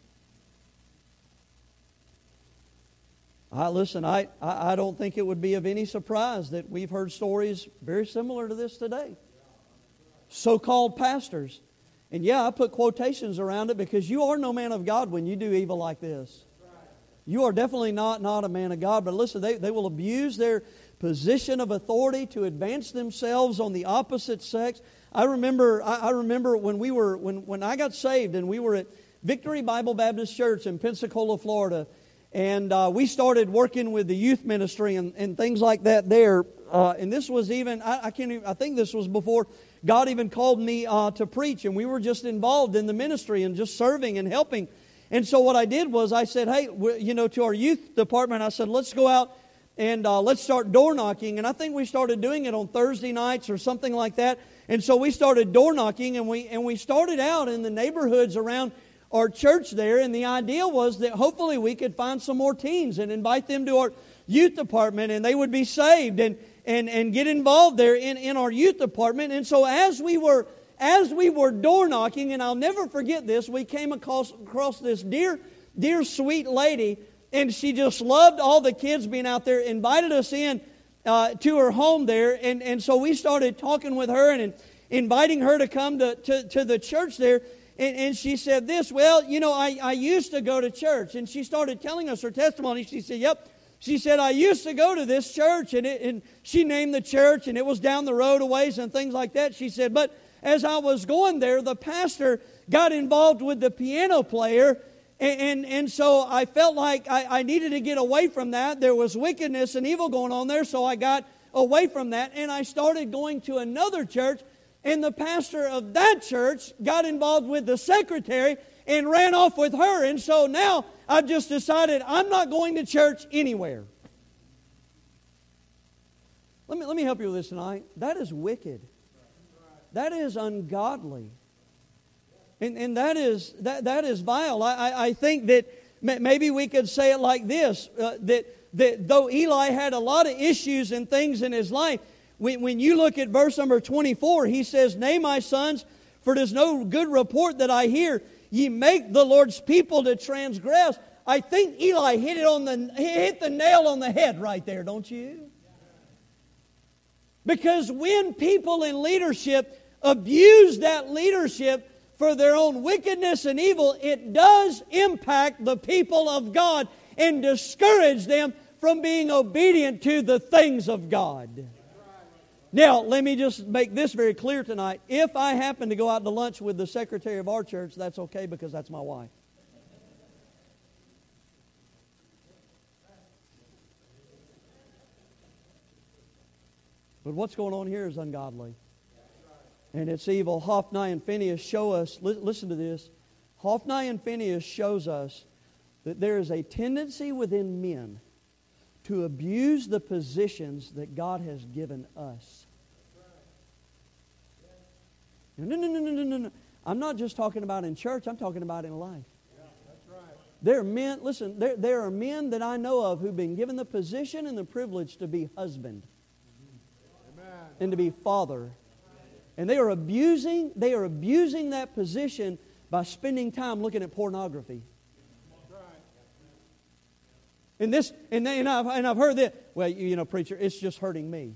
I listen, I, I don't think it would be of any surprise that we've heard stories very similar to this today. So-called pastors. And yeah, I put quotations around it because you are no man of God when you do evil like this. You are definitely not, not a man of God. But listen, they, they will abuse their position of authority to advance themselves on the opposite sex. I remember I, I remember when we were when, when I got saved and we were at Victory Bible Baptist Church in Pensacola, Florida. And uh, we started working with the youth ministry and, and things like that there. Uh, and this was even, I, I can't even, I think this was before God even called me uh, to preach. And we were just involved in the ministry and just serving and helping. And so what I did was I said, hey, you know, to our youth department, I said, let's go out and uh, let's start door knocking. And I think we started doing it on Thursday nights or something like that. And so we started door knocking and we and we started out in the neighborhoods around our church there, and the idea was that hopefully we could find some more teens and invite them to our youth department, and they would be saved and and and get involved there in, in our youth department. And so as we were as we were door knocking, and I'll never forget this, we came across across this dear dear sweet lady, and she just loved all the kids being out there. Invited us in uh, to her home there, and and so we started talking with her and, and inviting her to come to, to, to the church there. And, and she said this, well, you know, I, I used to go to church. And she started telling us her testimony. She said, yep. She said, I used to go to this church. And, it, and she named the church, and it was down the road a ways and things like that. She said, but as I was going there, the pastor got involved with the piano player. And, and, and so I felt like I, I needed to get away from that. There was wickedness and evil going on there. So I got away from that. And I started going to another church. And the pastor of that church got involved with the secretary and ran off with her. And so now I've just decided I'm not going to church anywhere. Let me, let me help you with this tonight. That is wicked. That is ungodly. And, and that is that that is vile. I, I, I think that maybe we could say it like this, uh, that, that though Eli had a lot of issues and things in his life, when you look at verse number twenty-four, he says, Nay, my sons, for it is no good report that I hear. Ye make the Lord's people to transgress. I think Eli hit it on the hit the nail on the head right there, don't you? Because when people in leadership abuse that leadership for their own wickedness and evil, it does impact the people of God and discourage them from being obedient to the things of God. Now, let me just make this very clear tonight. If I happen to go out to lunch with the secretary of our church, that's okay because that's my wife. But what's going on here is ungodly. And it's evil. Hophni and Phinehas show us, li- listen to this. Hophni and Phinehas shows us that there is a tendency within men to abuse the positions that God has given us. No, no, no, no, no, no, no. I'm not just talking about in church. I'm talking about in life. Yeah, that's right. There are men, listen, there, there are men that I know of who've been given the position and the privilege to be husband. Amen. And to be father. And they are abusing, they are abusing that position by spending time looking at pornography. And this, and they, and I've and I've heard that. Well, you, you know, preacher, it's just hurting me.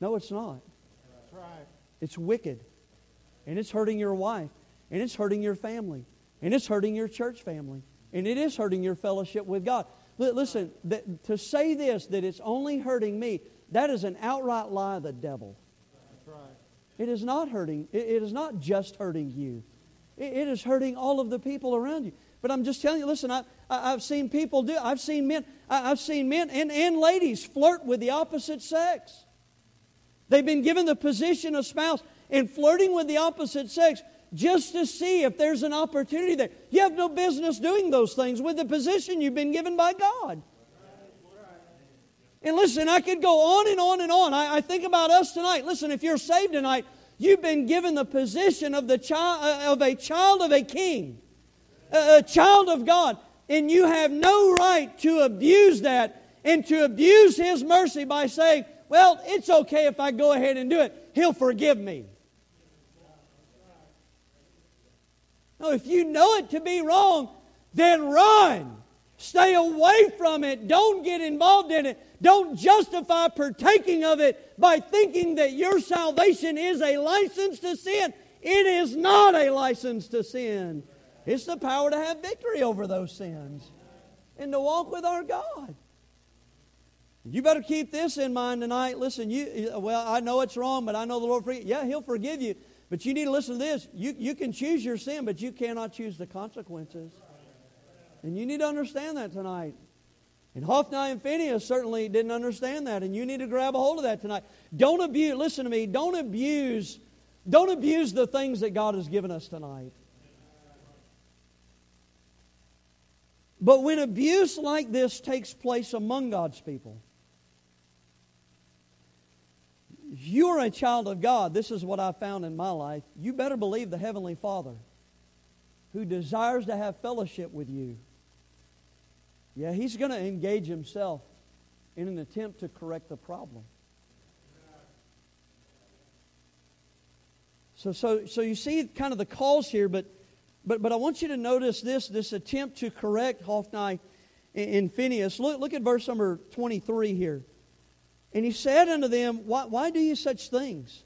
No, it's not. It's wicked, and it's hurting your wife, and it's hurting your family, and it's hurting your church family, and it is hurting your fellowship with God. Listen, that, to say this, that it's only hurting me, that is an outright lie of the devil. That's right. It is not hurting. It, it is not just hurting you. It, it is hurting all of the people around you. But I'm just telling you, listen, I, I, I've seen people do, I've seen men, I, I've seen men and, and ladies flirt with the opposite sex. They've been given the position of spouse and flirting with the opposite sex just to see if there's an opportunity there. You have no business doing those things with the position you've been given by God. And listen, I could go on and on and on. I, I think about us tonight. Listen, if you're saved tonight, you've been given the position of the child of a child of a king, a, a child of God, and you have no right to abuse that and to abuse His mercy by saying, "Well, it's okay if I go ahead and do it. He'll forgive me." No, if you know it to be wrong, then run. Stay away from it. Don't get involved in it. Don't justify partaking of it by thinking that your salvation is a license to sin. It is not a license to sin. It's the power to have victory over those sins and to walk with our God. You better keep this in mind tonight. Listen, you well, I know it's wrong, but I know the Lord forgive you. Yeah, He'll forgive you. But you need to listen to this. You, you can choose your sin, but you cannot choose the consequences. And you need to understand that tonight. And Hophni and Phinehas certainly didn't understand that. And you need to grab a hold of that tonight. Don't abuse, listen to me, don't abuse, don't abuse the things that God has given us tonight. But when abuse like this takes place among God's people, if you're a child of God, this is what I found in my life, you better believe the Heavenly Father who desires to have fellowship with you. Yeah, He's going to engage Himself in an attempt to correct the problem. So so, so you see kind of the cause here, but, but, but I want you to notice this, this attempt to correct Hophni and Phinehas. Look, look at verse number twenty-three here. And he said unto them, why, why do you such things?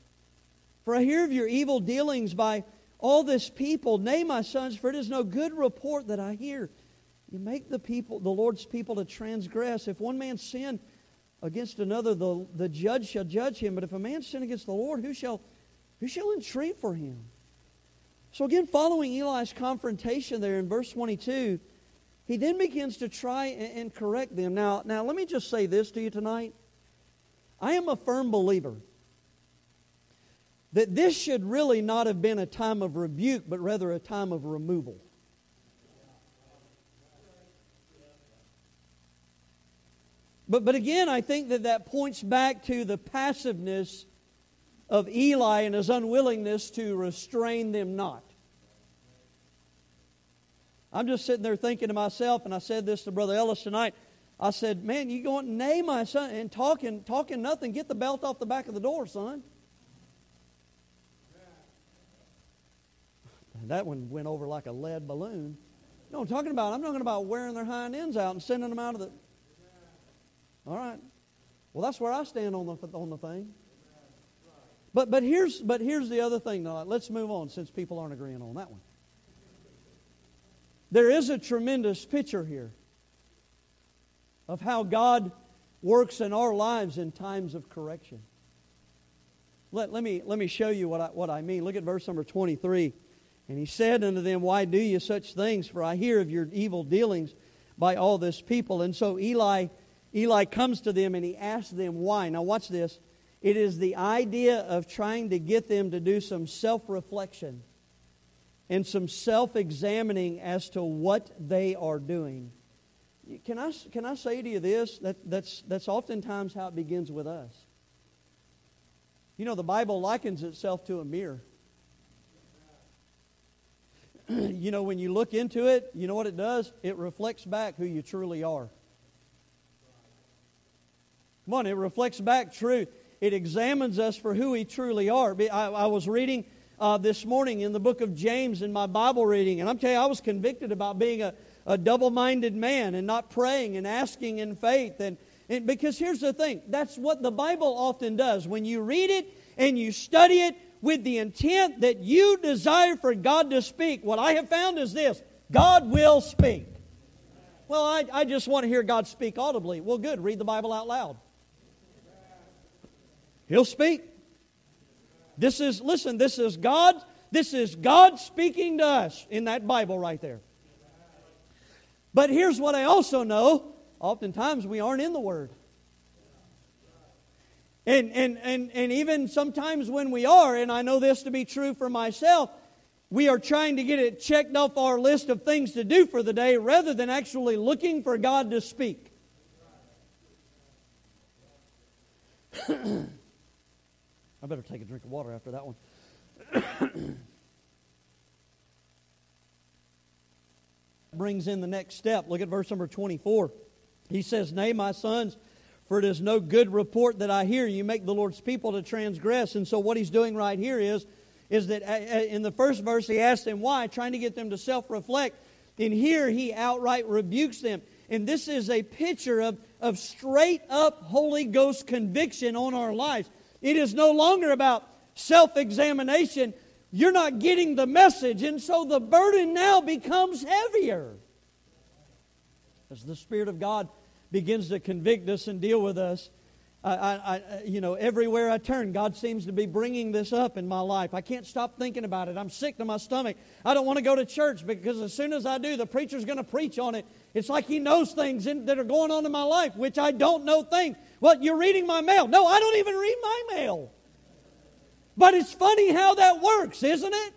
For I hear of your evil dealings by all this people. Nay, my sons, for it is no good report that I hear. You make the people, the Lord's people to transgress. If one man sin against another, the, the judge shall judge him. But if a man sin against the Lord, who shall, who shall entreat for him? So again, following Eli's confrontation there in verse twenty-two, he then begins to try and, and correct them. Now, now, let me just say this to you tonight. I am a firm believer that this should really not have been a time of rebuke, but rather a time of removal. But but again, I think that that points back to the passiveness of Eli and his unwillingness to restrain them not. I'm just sitting there thinking to myself, and I said this to Brother Ellis tonight, I said, man, you going, nay, my son, and talking, talking nothing, get the belt off the back of the door, son. That one went over like a lead balloon. No, I'm talking about, I'm talking about wearing their hind ends out and sending them out of the... All right. Well, that's where I stand on the on the thing. But but here's but here's the other thing, though. Let's move on since people aren't agreeing on that one. There is a tremendous picture here of how God works in our lives in times of correction. Let, let me let me show you what I what I mean. Look at verse number twenty-three. And he said unto them, Why do you such things? For I hear of your evil dealings by all this people. And so Eli Eli comes to them and he asks them why. Now watch this. It is the idea of trying to get them to do some self-reflection and some self-examining as to what they are doing. Can I, can I say to you this? That, that's, that's oftentimes how it begins with us. You know, the Bible likens itself to a mirror. You know, when you look into it, you know what it does? It reflects back who you truly are. Come on, it reflects back truth. It examines us for who we truly are. I, I was reading uh, this morning in the book of James in my Bible reading, and I'm telling you, I was convicted about being a, a double-minded man and not praying and asking in faith. And, and because here's the thing, that's what the Bible often does. When you read it and you study it with the intent that you desire for God to speak, what I have found is this: God will speak. Well, I, I just want to hear God speak audibly. Well, good, read the Bible out loud. He'll speak. This is, listen, this is God, this is God speaking to us in that Bible right there. But here's what I also know. Oftentimes we aren't in the Word. And, and, and, and even sometimes when we are, and I know this to be true for myself, we are trying to get it checked off our list of things to do for the day rather than actually looking for God to speak. I better take a drink of water after that one. Brings in the next step. Look at verse number twenty-four. He says, Nay, my sons, for it is no good report that I hear. You make the Lord's people to transgress. And so what he's doing right here is, is that in the first verse he asked them why, trying to get them to self-reflect. And here he outright rebukes them. And this is a picture of, of straight-up Holy Ghost conviction on our lives. It is no longer about self-examination. You're not getting the message, and so the burden now becomes heavier. As the Spirit of God begins to convict us and deal with us, I, I, I, you know, everywhere I turn, God seems to be bringing this up in my life. I can't stop thinking about it. I'm sick to my stomach. I don't want to go to church because as soon as I do, the preacher's going to preach on it. It's like he knows things in, that are going on in my life, which I don't know things. Well, you're reading my mail. No, I don't even read my mail. But it's funny how that works, isn't it?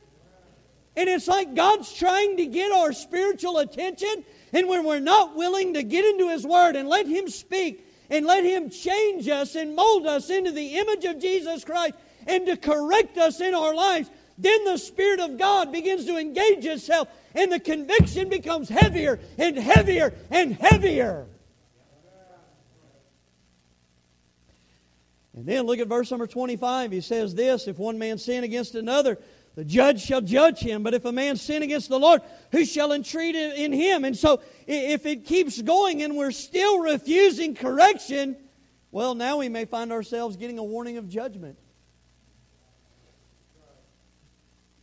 And it's like God's trying to get our spiritual attention, and when we're not willing to get into His Word and let Him speak and let Him change us and mold us into the image of Jesus Christ and to correct us in our lives, then the Spirit of God begins to engage itself and the conviction becomes heavier and heavier and heavier. And then look at verse number twenty-five. He says this, If one man sin against another, the judge shall judge him. But if a man sin against the Lord, who shall entreat in him? And so if it keeps going and we're still refusing correction, well, now we may find ourselves getting a warning of judgment.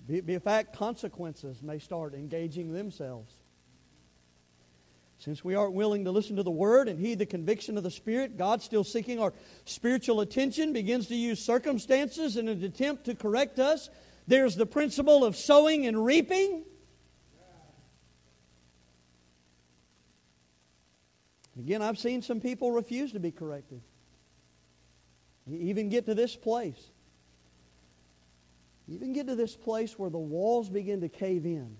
Be a fact, consequences may start engaging themselves. Since we aren't willing to listen to the Word and heed the conviction of the Spirit, God, still seeking our spiritual attention, begins to use circumstances in an attempt to correct us. There's the principle of sowing and reaping. Again, I've seen some people refuse to be corrected. You even get to this place. You even get to this place where the walls begin to cave in.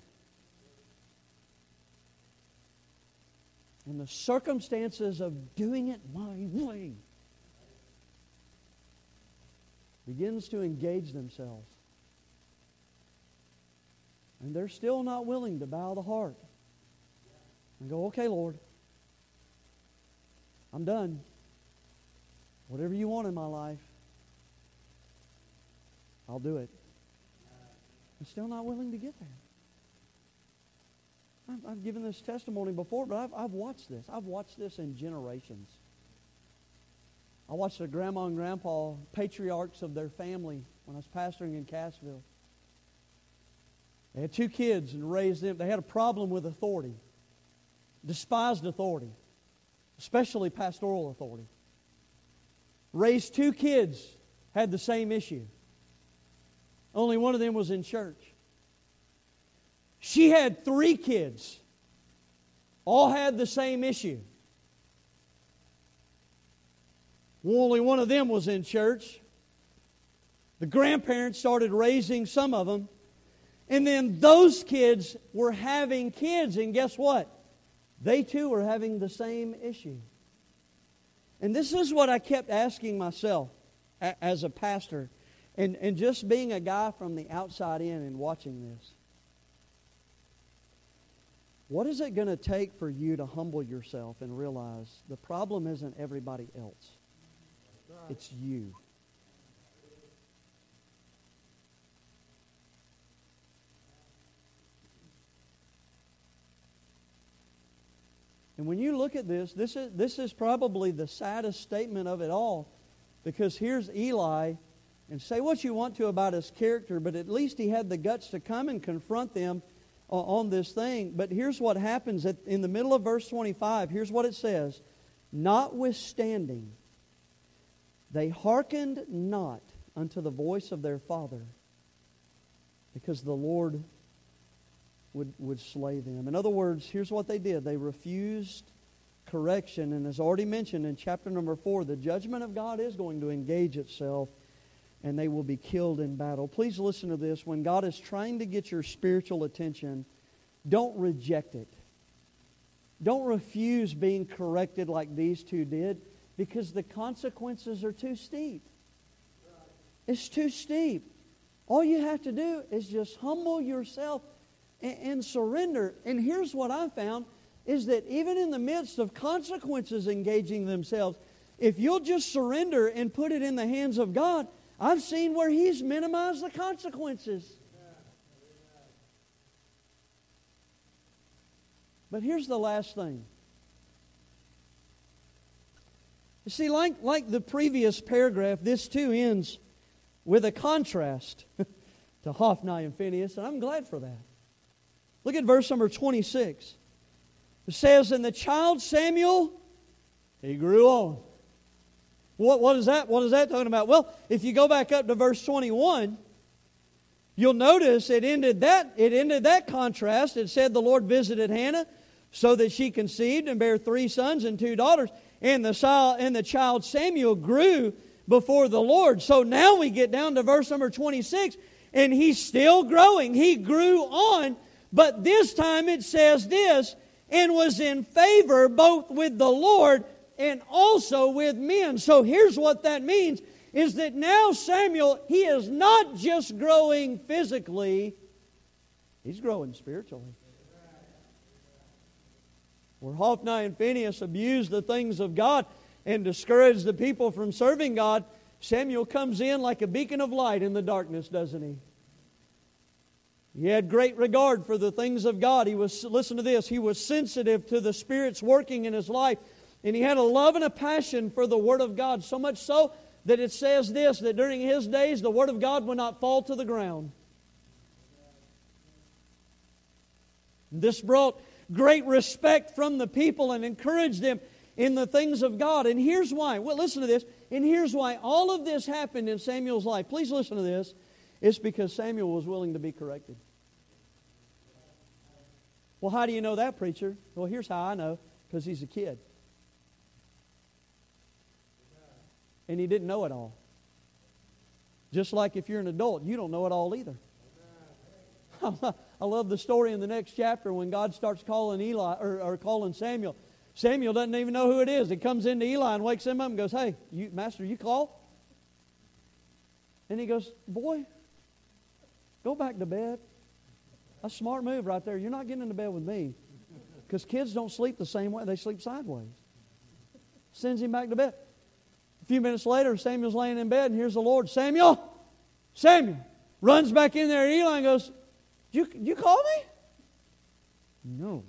And the circumstances of doing it my way begins to engage themselves. And they're still not willing to bow the heart and go, okay, Lord, I'm done. Whatever you want in my life, I'll do it. I'm still not willing to get there. I've, I've given this testimony before, but I've, I've watched this. I've watched this in generations. I watched the grandma and grandpa, patriarchs of their family, when I was pastoring in Cassville. They had two kids and raised them. They had a problem with authority, despised authority, especially pastoral authority. Raised two kids, had the same issue. Only one of them was in church. She had three kids, all had the same issue. Only one of them was in church. The grandparents started raising some of them. And then those kids were having kids. And guess what? They too were having the same issue. And this is what I kept asking myself a- as a pastor. And, and just being a guy from the outside in and watching this. What is it going to take for you to humble yourself and realize the problem isn't everybody else? It's you. And when you look at this, this is this is probably the saddest statement of it all, because here's Eli, and say what you want to about his character, but at least he had the guts to come and confront them on this thing. But here's what happens at, in the middle of verse twenty-five. Here's what it says. Notwithstanding, they hearkened not unto the voice of their father, because the Lord would, would slay them. In other words, here's what they did. They refused correction. And as already mentioned in chapter number four, the judgment of God is going to engage itself, and they will be killed in battle. Please listen to this. When God is trying to get your spiritual attention, don't reject it. Don't refuse being corrected like these two did, because the consequences are too steep. It's too steep. All you have to do is just humble yourself and, and surrender. And here's what I found, is that even in the midst of consequences engaging themselves, if you'll just surrender and put it in the hands of God, I've seen where He's minimized the consequences. But here's the last thing. You see, like, like the previous paragraph, this too ends with a contrast to Hophni and Phinehas, and I'm glad for that. Look at verse number twenty-six. It says, and the child Samuel, he grew old. What, what is that? What is that talking about? Well, if you go back up to verse twenty-one, you'll notice it ended that, it ended that contrast. It said the Lord visited Hannah so that she conceived and bare three sons and two daughters. And the, and the child Samuel grew before the Lord. So now we get down to verse number twenty-six, and he's still growing. He grew on, but this time it says this, and was in favor both with the Lord and also with men. So here's what that means, is that now Samuel, he is not just growing physically, he's growing spiritually. Where Hophni and Phinehas abused the things of God and discouraged the people from serving God, Samuel comes in like a beacon of light in the darkness, doesn't he? He had great regard for the things of God. He was, listen to this, he was sensitive to the Spirit's working in his life, and he had a love and a passion for the Word of God, so much so that it says this, that during his days the Word of God would not fall to the ground. This brought great respect from the people and encouraged them in the things of God. And here's why. Well, listen to this. And here's why all of this happened in Samuel's life. Please listen to this. It's because Samuel was willing to be corrected. Well, how do you know that, preacher? Well, here's how I know. Because he's a kid. And he didn't know it all. Just like if you're an adult, you don't know it all either. I love the story in the next chapter when God starts calling Eli or, or calling Samuel. Samuel doesn't even know who it is. He comes into Eli and wakes him up and goes, hey, you, Master, you call? And he goes, boy, go back to bed. That's a smart move right there. You're not getting into bed with me. Because kids don't sleep the same way. They sleep sideways. Sends him back to bed. A few minutes later, Samuel's laying in bed and here's the Lord. Samuel! Samuel! Runs back in there at Eli and goes, did you, did you call me? No.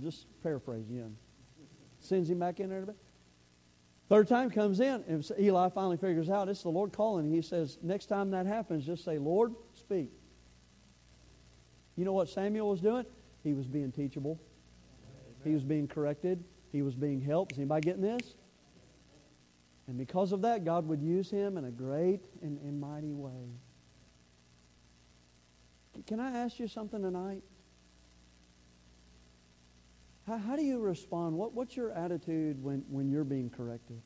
Just paraphrasing him. Sends him back in there. Third time comes in, and Eli finally figures out it's the Lord calling. He says, next time that happens, just say, Lord, speak. You know what Samuel was doing? He was being teachable. Amen. He was being corrected. He was being helped. Is anybody getting this? And because of that, God would use him in a great and, and mighty way. Can I ask you something tonight? How, how do you respond? What, what's your attitude when, when you're being corrected?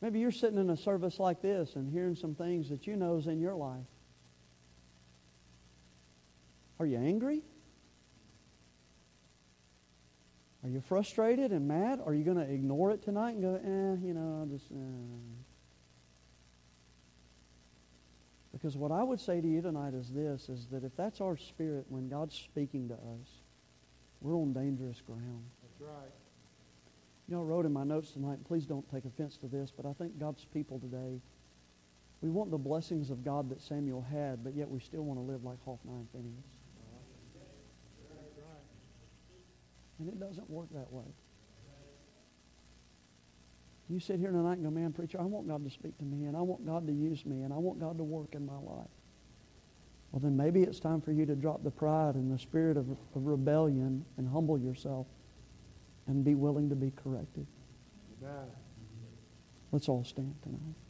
Maybe you're sitting in a service like this and hearing some things that you know is in your life. Are you angry? Are you frustrated and mad? Are you going to ignore it tonight and go, eh, you know, I'll just... Eh. Because what I would say to you tonight is this, is that if that's our spirit when God's speaking to us, we're on dangerous ground. That's right. You know, I wrote in my notes tonight, and please don't take offense to this, but I think God's people today, we want the blessings of God that Samuel had, but yet we still want to live like Hophni and Phinehas. And it doesn't work that way. You sit here tonight and go, man, preacher, I want God to speak to me, and I want God to use me, and I want God to work in my life. Well, then maybe it's time for you to drop the pride and the spirit of, of rebellion and humble yourself and be willing to be corrected. Amen. Let's all stand tonight.